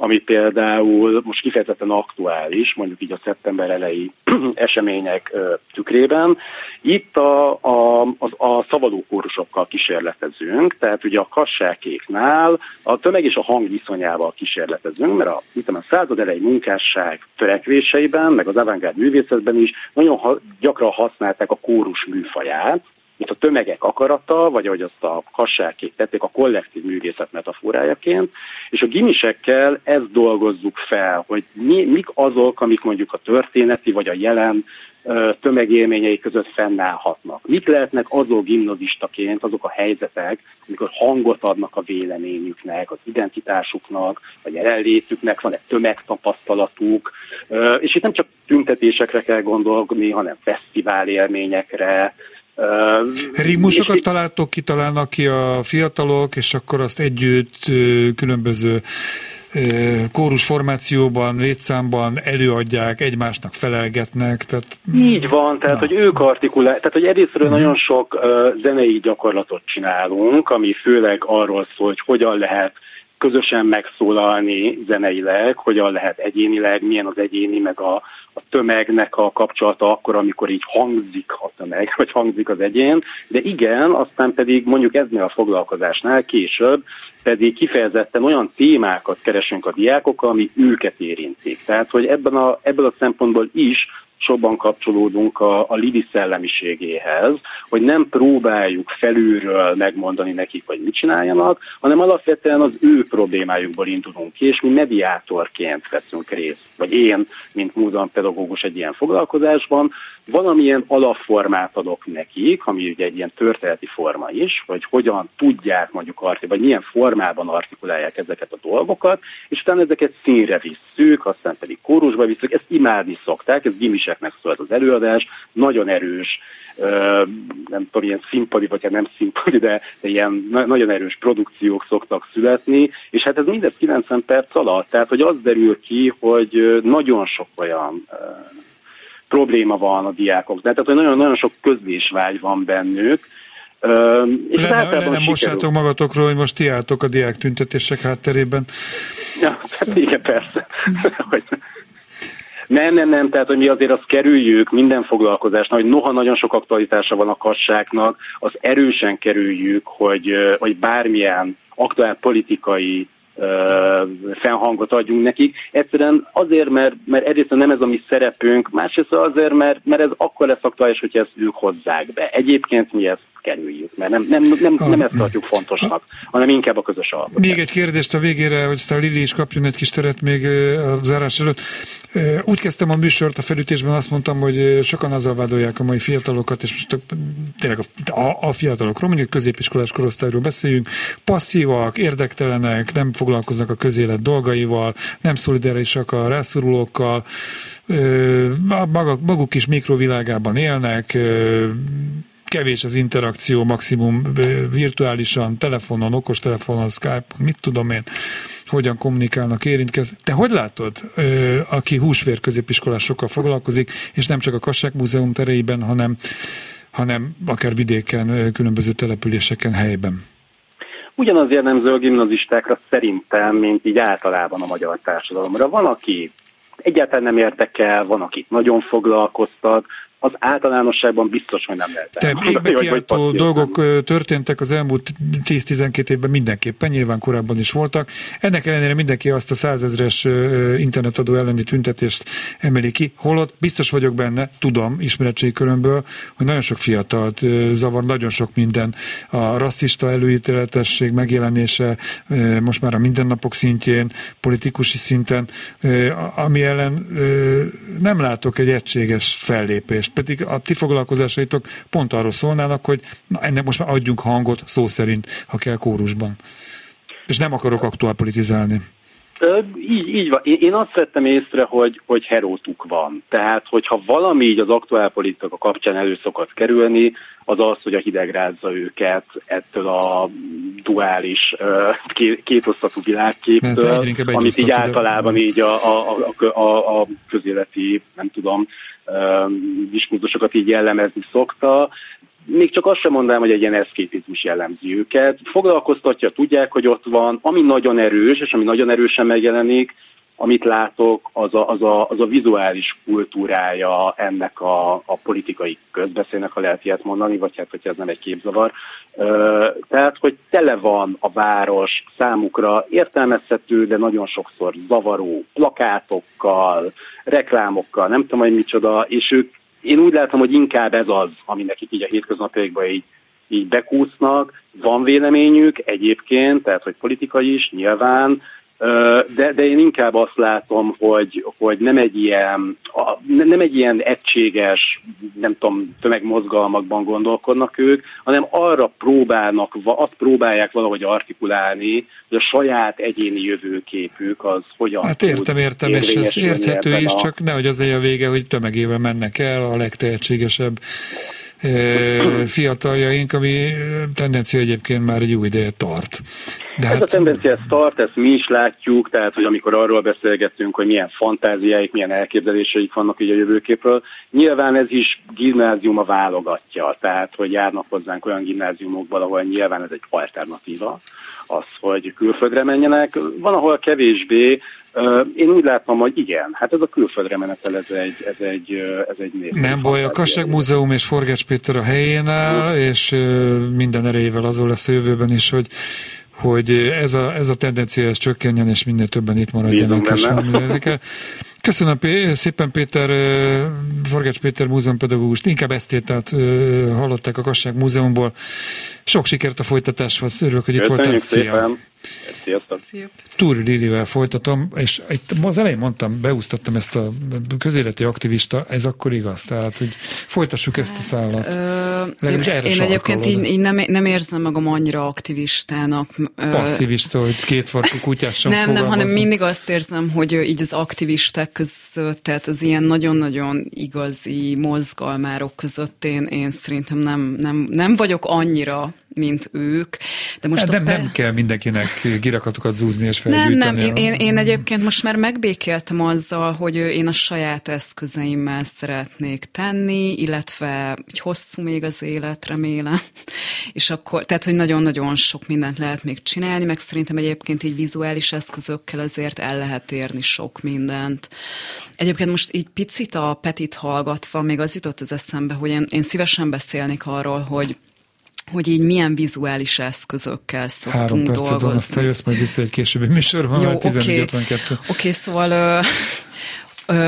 ami például most kifejezetten aktuális, mondjuk így a szeptember elejé események tükrében. Itt a, a, a, a szabadókórusokkal kísérletezünk, tehát ugye a kassákéknál a tömeg és a hang viszonyával kísérletezünk, mert a, mit tudom, a század elejé munkásság törekvéseiben, meg az avantgárd művészetben is nagyon ha, gyakran használták a kórus műfaját, mint a tömegek akarata, vagy ahogy azt a kassákék tették, a kollektív művészet metaforájaként, és a gimisekkel ezt dolgozzuk fel, hogy mi, mik azok, amik mondjuk a történeti, vagy a jelen tömegélményei között fennállhatnak. Mik lehetnek azok gimnazistaként, azok a helyzetek, amikor hangot adnak a véleményüknek, az identitásuknak, a jelenlétüknek, van egy tömegtapasztalatuk, és itt nem csak tüntetésekre kell gondolni, hanem fesztivál élményekre. Rímusokat találtok, kitalálnak ki a fiatalok, és akkor azt együtt különböző kórus formációban, létszámban előadják, egymásnak felelgetnek. Tehát... Így van, tehát na. hogy ők artikulálják, tehát hogy egyrésztről nagyon sok uh, zenei gyakorlatot csinálunk, ami főleg arról szól, hogy hogyan lehet közösen megszólalni zeneileg, hogyan lehet egyénileg, milyen az egyéni, meg a, a tömegnek a kapcsolata akkor, amikor így hangzik a tömeg, vagy hangzik az egyén, de igen, aztán pedig mondjuk eznél a foglalkozásnál később pedig kifejezetten olyan témákat keresünk a diákokkal, ami őket érintik. Tehát, hogy ebben a, ebből a szempontból is jobban kapcsolódunk a, a Lili szellemiségéhez, hogy nem próbáljuk felülről megmondani nekik, hogy mit csináljanak, hanem alapvetően az ő problémájukból indulunk ki, és mi mediátorként veszünk részt, vagy én, mint múzeumpedagógus egy ilyen foglalkozásban, valamilyen alapformát adok nekik, ami ugye egy ilyen történeti forma is, hogy hogyan tudják mondjuk, vagy milyen formában artikulálják ezeket a dolgokat, és utána ezeket színre visszük, aztán pedig kórusba visszük, ezt imádni szokták, ez gimisek szólt az előadás, nagyon erős, nem tudom, ilyen színpadi, vagy nem színpadi, de ilyen nagyon erős produkciók szoktak születni, és hát ez mindez kilencven perc alatt, tehát hogy az derül ki, hogy nagyon sok olyan probléma van a diákoknál, tehát hogy nagyon-nagyon sok közlésvágy van bennük. És le, ne, le nem mossátok magatokról, hogy most ti álltok a diák tüntetések hátterében. Ja, hát igen, persze. Nem, nem, nem, tehát hogy mi azért azt kerüljük minden foglalkozásnak, hogy noha nagyon sok aktualitása van a kassáknak, az erősen kerüljük, hogy, hogy bármilyen aktuál politikai fennhangot adjunk nekik. Egyszerűen azért, mert, mert egyrészt nem ez a mi szerepünk, másrészt azért, mert, mert ez akkor lesz aktuális, hogyha ezt ők hozzák be. Egyébként mi ezt kerüljük, mert nem, nem, nem, ah, nem ezt tartjuk fontosnak, ah, hanem inkább a közös alkotás. Még egy kérdést a végére, hogy aztán Lili is kapjon egy kis teret még a zárás előtt. Úgy kezdtem a műsort a felütésben, azt mondtam, hogy sokan azzal vádolják a mai fiatalokat, és most tényleg a, a, a fiatalokról, mondjuk középiskolás korosztályról beszéljünk, passzívak, érdektelenek, nem foglalkoznak a közélet dolgaival, nem szolidárisak a rászorulókkal, maguk, maguk is mikrovilágában élnek, kevés az interakció, maximum virtuálisan, telefonon, okostelefonon, Skype-on, mit tudom én, hogyan kommunikálnak, érintkeznek. Te hogy látod, aki húsvér középiskolásokkal foglalkozik, és nem csak a Kassák Múzeum tereiben, hanem, hanem akár vidéken, különböző településeken, helyben? Ugyanaz jellemző a gimnazistákra szerintem, mint így általában a magyar társadalomra. Van, aki egyáltalán nem érdekel, van, akit nagyon foglalkoztat, az általánosságban biztos, hogy nem lehet. Te égbekiáltó dolgok történtek az elmúlt tíz-tizenkét évben mindenképpen, nyilván korábban is voltak. Ennek ellenére mindenki azt a százezres internetadó elleni tüntetést emeli ki, holott biztos vagyok benne, tudom ismeretségi körömből, hogy nagyon sok fiatalt zavar, nagyon sok minden. A rasszista előítéletesség megjelenése most már a mindennapok szintjén, politikusi szinten, ami ellen nem látok egy egységes fellépést. Pedig a ti foglalkozásaitok pont arról szólnának, hogy na, ennek most már adjunk hangot szó szerint, ha kell kórusban. És nem akarok aktuálpolitizálni. Ö, így, így van. Én azt vettem észre, hogy, hogy herótuk van. Tehát, hogyha valami így az aktuálpolitika kapcsán elő szokott kerülni, az az, hogy a hideg rázza őket ettől a duális kétosztatú világképtől, amit így általában így a, a, a, a, a közéleti, nem tudom, diskurzusokat így jellemezni szokta. Még csak azt sem mondanám, hogy egy ilyen eszképizmus jellemzi őket. Foglalkoztatja, tudják, hogy ott van, ami nagyon erős, és ami nagyon erősen megjelenik, amit látok, az a, az a, az a vizuális kultúrája ennek a, a politikai közbeszélnek, ha lehet ilyet mondani, vagy hát, hogy ez nem egy képzavar. Tehát, hogy tele van a város számukra értelmezhető, de nagyon sokszor zavaró plakátokkal, reklámokkal, nem tudom, hogy micsoda, és ők, én úgy látom, hogy inkább ez az, ami nekik így a hétköznapjaikban így, így bekúsznak. Van véleményük egyébként, tehát, hogy politikai is, nyilván, De, de én inkább azt látom, hogy, hogy nem, egy ilyen, nem egy ilyen egységes, nem tudom, tömegmozgalmakban gondolkodnak ők, hanem arra próbálnak, azt próbálják valahogy artikulálni, hogy a saját egyéni jövőképük az hogyan hát értem, értem, és ez érthető is, a... csak nehogy az a vége, hogy tömegével mennek el a legtehetségesebb fiataljaink, ami tendencia egyébként már egy jó ideje tart. De ez hát... a tendencia ez tart, ezt mi is látjuk, tehát, hogy amikor arról beszélgetünk, hogy milyen fantáziáik, milyen elképzeléseik vannak így a jövőképről, nyilván ez is gimnáziuma válogatja, tehát, hogy járnak hozzánk olyan gimnáziumokban, ahol nyilván ez egy alternatíva, az, hogy külföldre menjenek, van, ahol kevésbé. Én úgy látom, hogy igen, hát ez a külföldre menetel, ez egy, ez egy, ez egy népszerű. Nem baj, a Kassák Múzeum és Forgách Péter a helyén áll, és minden erejével azon lesz a jövőben is, hogy, hogy ez, a, ez a tendencia, ez csökkenjen, és minél többen itt maradjanak. Köszönöm szépen, Péter, Forgách Péter múzeumpedagógust, inkább esztétát hallották a Kassák Múzeumból. Sok sikert a folytatáshoz, örülök, hogy itt voltál. Szia! Sziasztok! Thury Lilivel folytatom, és itt az elején mondtam, beúsztattam ezt a közéleti aktivista, ez akkor igaz, tehát, hogy folytassuk ezt a szállat. Ö, én én egyébként így, így nem, nem érzem magam annyira aktivistának. Passzivista, hogy kétfarkú kutyát sem Nem, nem, hanem mindig azt érzem, hogy így az aktivisták között, tehát az ilyen nagyon-nagyon igazi mozgalmárok között én, én szerintem nem, nem, nem vagyok annyira, mint ők. De most nem, pe... nem kell mindenkinek girakatokat zúzni és felgyűjteni. Nem, nem. Én, én egyébként most már megbékéltem azzal, hogy én a saját eszközeimmel szeretnék tenni, illetve egy hosszú még az élet, remélem. És akkor, tehát, hogy nagyon-nagyon sok mindent lehet még csinálni, meg szerintem egyébként így vizuális eszközökkel azért el lehet érni sok mindent. Egyébként most így picit a Petit hallgatva még az jutott az eszembe, hogy én, én szívesen beszélnék arról, hogy hogy így milyen vizuális eszközökkel szoktunk dolgozni. Három percet van, aztán jössz majd vissza egy későbbi műsorban, mert tizenöt ötvenkettő. Oké, szóval... Ö-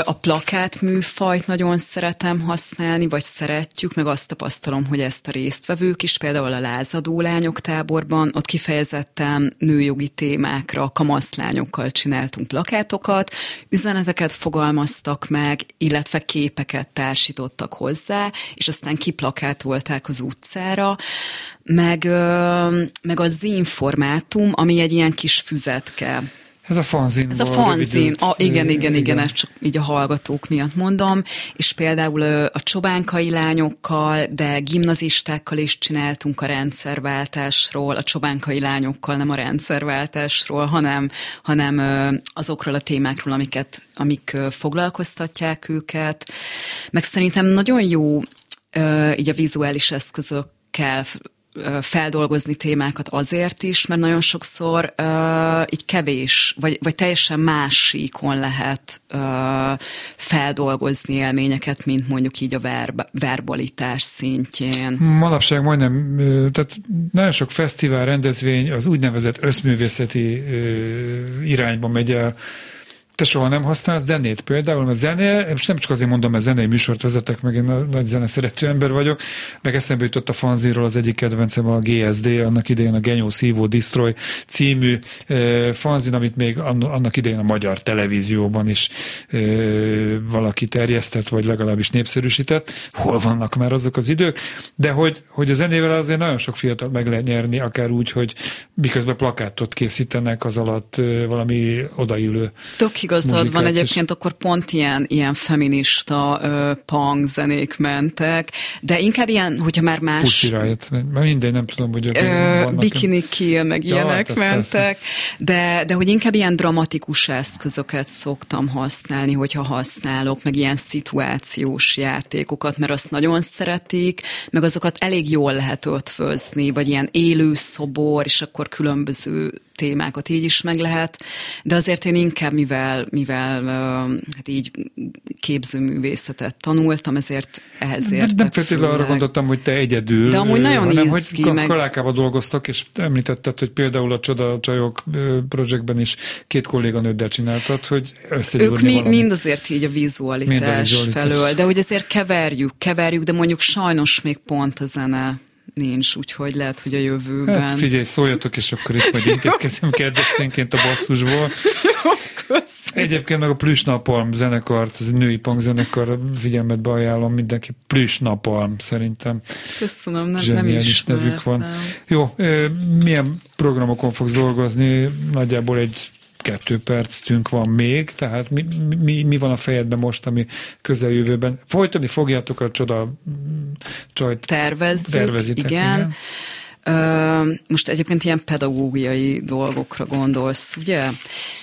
A plakát műfajt nagyon szeretem használni, vagy szeretjük, meg azt tapasztalom, hogy ezt a résztvevők is, például a lázadó lányok táborban, ott kifejezetten nőjogi témákra, kamaszlányokkal csináltunk plakátokat, üzeneteket fogalmaztak meg, illetve képeket társítottak hozzá, és aztán kiplakátolták az utcára, meg, meg a zinformátum, ami egy ilyen kis füzetke. Ez a fanzin. Ez a fanzin. A, igen, igen, igen, igen, ezt csak így a hallgatók miatt mondom. És például a csobánkai lányokkal, de gimnazistákkal is csináltunk a rendszerváltásról, a csobánkai lányokkal, nem a rendszerváltásról, hanem, hanem azokról a témákról, amiket, amik foglalkoztatják őket. Meg szerintem nagyon jó így a vizuális eszközökkel feldolgozni témákat azért is, mert nagyon sokszor uh, így kevés, vagy, vagy teljesen más síkon lehet uh, feldolgozni élményeket, mint mondjuk így a verba, verbalitás szintjén. Manapság majdnem, tehát nagyon sok fesztivál, rendezvény az úgynevezett összművészeti uh, irányba megy el. Te soha nem használsz zenét például, mert zene, most nem csak azért mondom, mert zenei műsort vezetek, meg én nagy zeneszerető ember vagyok, meg eszembe jutott a fanzinról az egyik kedvencem a gé es dé, annak idején a Genyó Szívó Disztroj című eh, fanzin, amit még annak idején a magyar televízióban is eh, valaki terjesztett, vagy legalábbis népszerűsített. Hol vannak már azok az idők? De hogy, hogy a zenével azért nagyon sok fiatal meg lehet nyerni, akár úgy, hogy miközben plakátot készítenek az alatt eh, valami odaillő. Tök igazad van egyébként, akkor pont ilyen, ilyen feminista ö, punk zenék mentek, de inkább ilyen, hogyha már más... Pusiráját, mert mindegy, nem tudom, hogy... Ö, Bikini Kill, meg ja, ilyenek hát mentek, de, de hogy inkább ilyen dramatikus eszközöket szoktam használni, hogyha használok, meg ilyen szituációs játékokat, mert azt nagyon szeretik, meg azokat elég jól lehet ötvözni, vagy ilyen élő szobor, és akkor különböző témákat így is meg lehet, de azért én inkább, mivel, mivel hát így képzőművészetet tanultam, ezért ehhez értek. Nem feltétlenül arra gondoltam, hogy te egyedül, de amúgy nagyon hanem, hogy meg... kalákába dolgoztak, és említetted, hogy például a Csodacsajok projektben is két kolléganőddel csináltad, hogy összegyúrni valamit. Ők mi, mind azért így a vizualitás, a vizualitás felől, de hogy azért keverjük, keverjük, de mondjuk sajnos még pont a zene nincs, úgyhogy lehet, hogy a jövőben... Hát figyelj, szóljatok, és akkor itt majd intézkedem kedvesténként a basszusból. Egyébként meg a Plüss Napalm zenekart, az női punk zenekar, figyelmetbe ajánlom mindenki. Plüss Napalm, szerintem. Köszönöm, nem, nem is nevük van. Jó, milyen programokon fogsz dolgozni? Nagyjából egy kettő percünk van még, tehát mi, mi, mi van a fejedben most, ami közeljövőben? Folytani fogjátok a csoda csajt? Tervezzük, tervezitek, igen. igen. Most egyébként ilyen pedagógiai dolgokra gondolsz, ugye?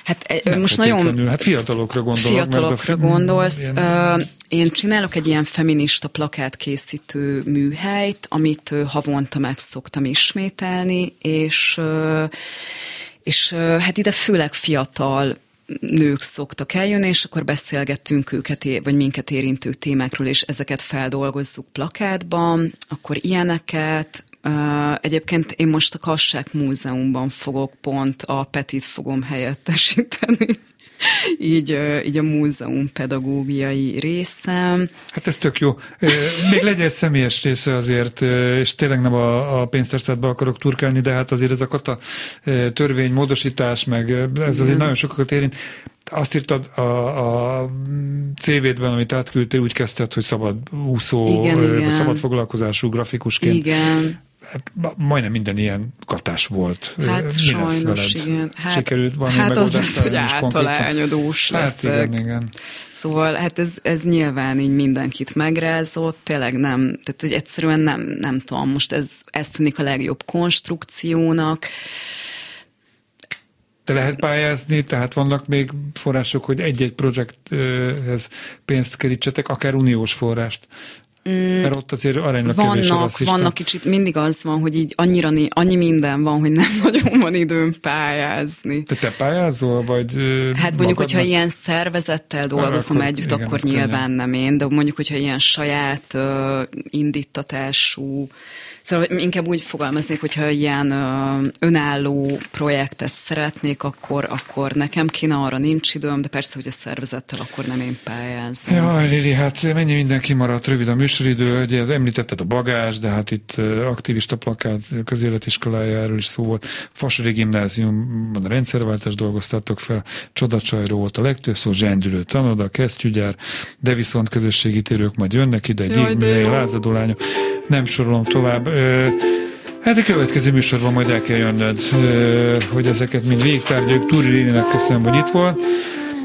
Hát nem most nagyon... Hát fiatalokra gondolok. Fiatalokra a... gondolsz. Ilyen... Én csinálok egy ilyen feminista plakátkészítő műhelyt, amit havonta meg szoktam ismételni, és... és hát ide főleg fiatal nők szoktak eljönni, és akkor beszélgettünk őket, vagy minket érintő témákról, és ezeket feldolgozzuk plakátban, akkor ilyeneket. Egyébként én most a Kassák Múzeumban fogok pont a Petit fogom helyettesíteni. Így, így a múzeum pedagógiai részem. Hát ez tök jó. Még legyen egy személyes része azért, és tényleg nem a, a pénztárcádba akarok turkálni, de hát azért ez a kata törvény, módosítás, meg ez azért mm. nagyon sokakat érint. Azt írtad a, a cé vé-ben, amit átküldtél, úgy kezdted, hogy szabad úszó, igen, ö, igen. szabad foglalkozású grafikusként. Igen. Hát majdnem minden ilyen katás volt. Hát mi sajnos, lesz igen. Hát, sikerült valami hát megoldást. Hát az, hogy általányodós leszek. Hát igen, igen. Szóval hát ez, ez nyilván így mindenkit megrázott, tényleg nem, tehát hogy egyszerűen nem, nem tudom, most ez, ez tűnik a legjobb konstrukciónak. Te lehet pályázni, tehát vannak még források, hogy egy-egy projekthez pénzt kerítsetek, akár uniós forrást. Mert ott azért aránylag kevés a rasszista. Vannak, kicsit mindig az van, hogy így annyira, annyi minden van, hogy nem nagyon van időm pályázni. Te, te pályázol, vagy hát mondjuk, magadnak? Hogyha ilyen szervezettel dolgozom akkor, együtt, igen, akkor nyilván könnyen. Nem én, de mondjuk, hogyha ilyen saját uh, indítatású, szóval inkább úgy fogalmaznék, hogyha ilyen uh, önálló projektet szeretnék, akkor, akkor nekem kéne, arra nincs időm, de persze, hogy a szervezettel akkor nem én pályázom. Jaj, Lili, hát mennyi mindenki maradt, rövid a műsoridő, ugye említetted a Bagázs, de hát itt aktivista plakát közéletiskolájáról is szó volt. Fasori gimnáziumban a rendszerváltás dolgoztattok fel, Csodacsajról volt a legtöbb szó, zsendülő tanoda, kesztyűgyár, de viszont közösségi térők majd jönnek ide, gyíkműhely, lázadó lányok. Nem sorolom tovább. Hát a következő műsorban majd el kell jönnöd, hogy ezeket mind végigtárgyaljuk. Thury Lilinek köszönöm, hogy itt volt.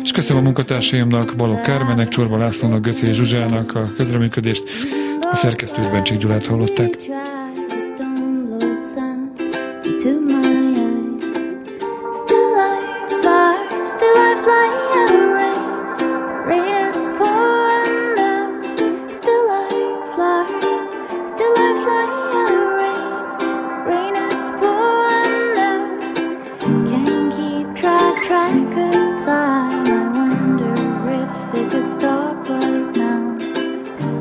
És köszönöm a munkatársaimnak, Balogh Kármennek, Csorba Lászlónak, Göcé Zsuzsának a közreműködést. A szerkesztőt Bencsik Gyulát hallották. Stop right now.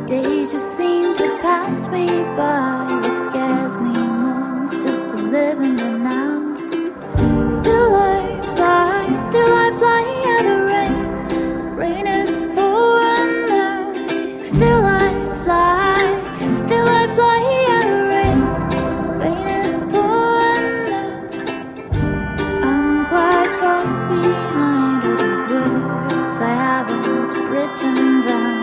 Days just seem to pass me by. What scares me most is to live in the now. Still I fly, still I fly in the rain. Rain is pouring now. Still I fly, still I fly in the rain. Rain is pouring now. I'm quite far behind all these words I haven't written down,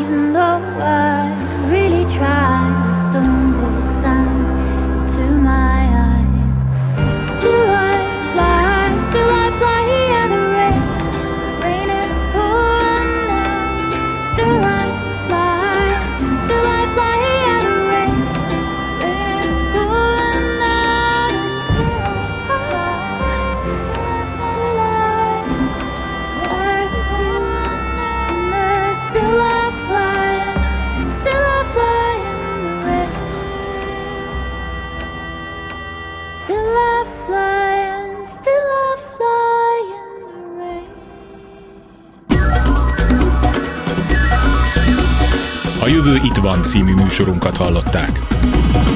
even though I really tried, the storm will sound to my eyes. Still I fly, still I fly in the rain. Rain is pouring now. Still I fly, still I fly in the rain. Rain is pouring now. Still I fly, still I fly, still I fly. Still I fly, still I fly in the rain. Still I fly, and still I fly in the rain. A Jövő itt van című műsorunkat hallották.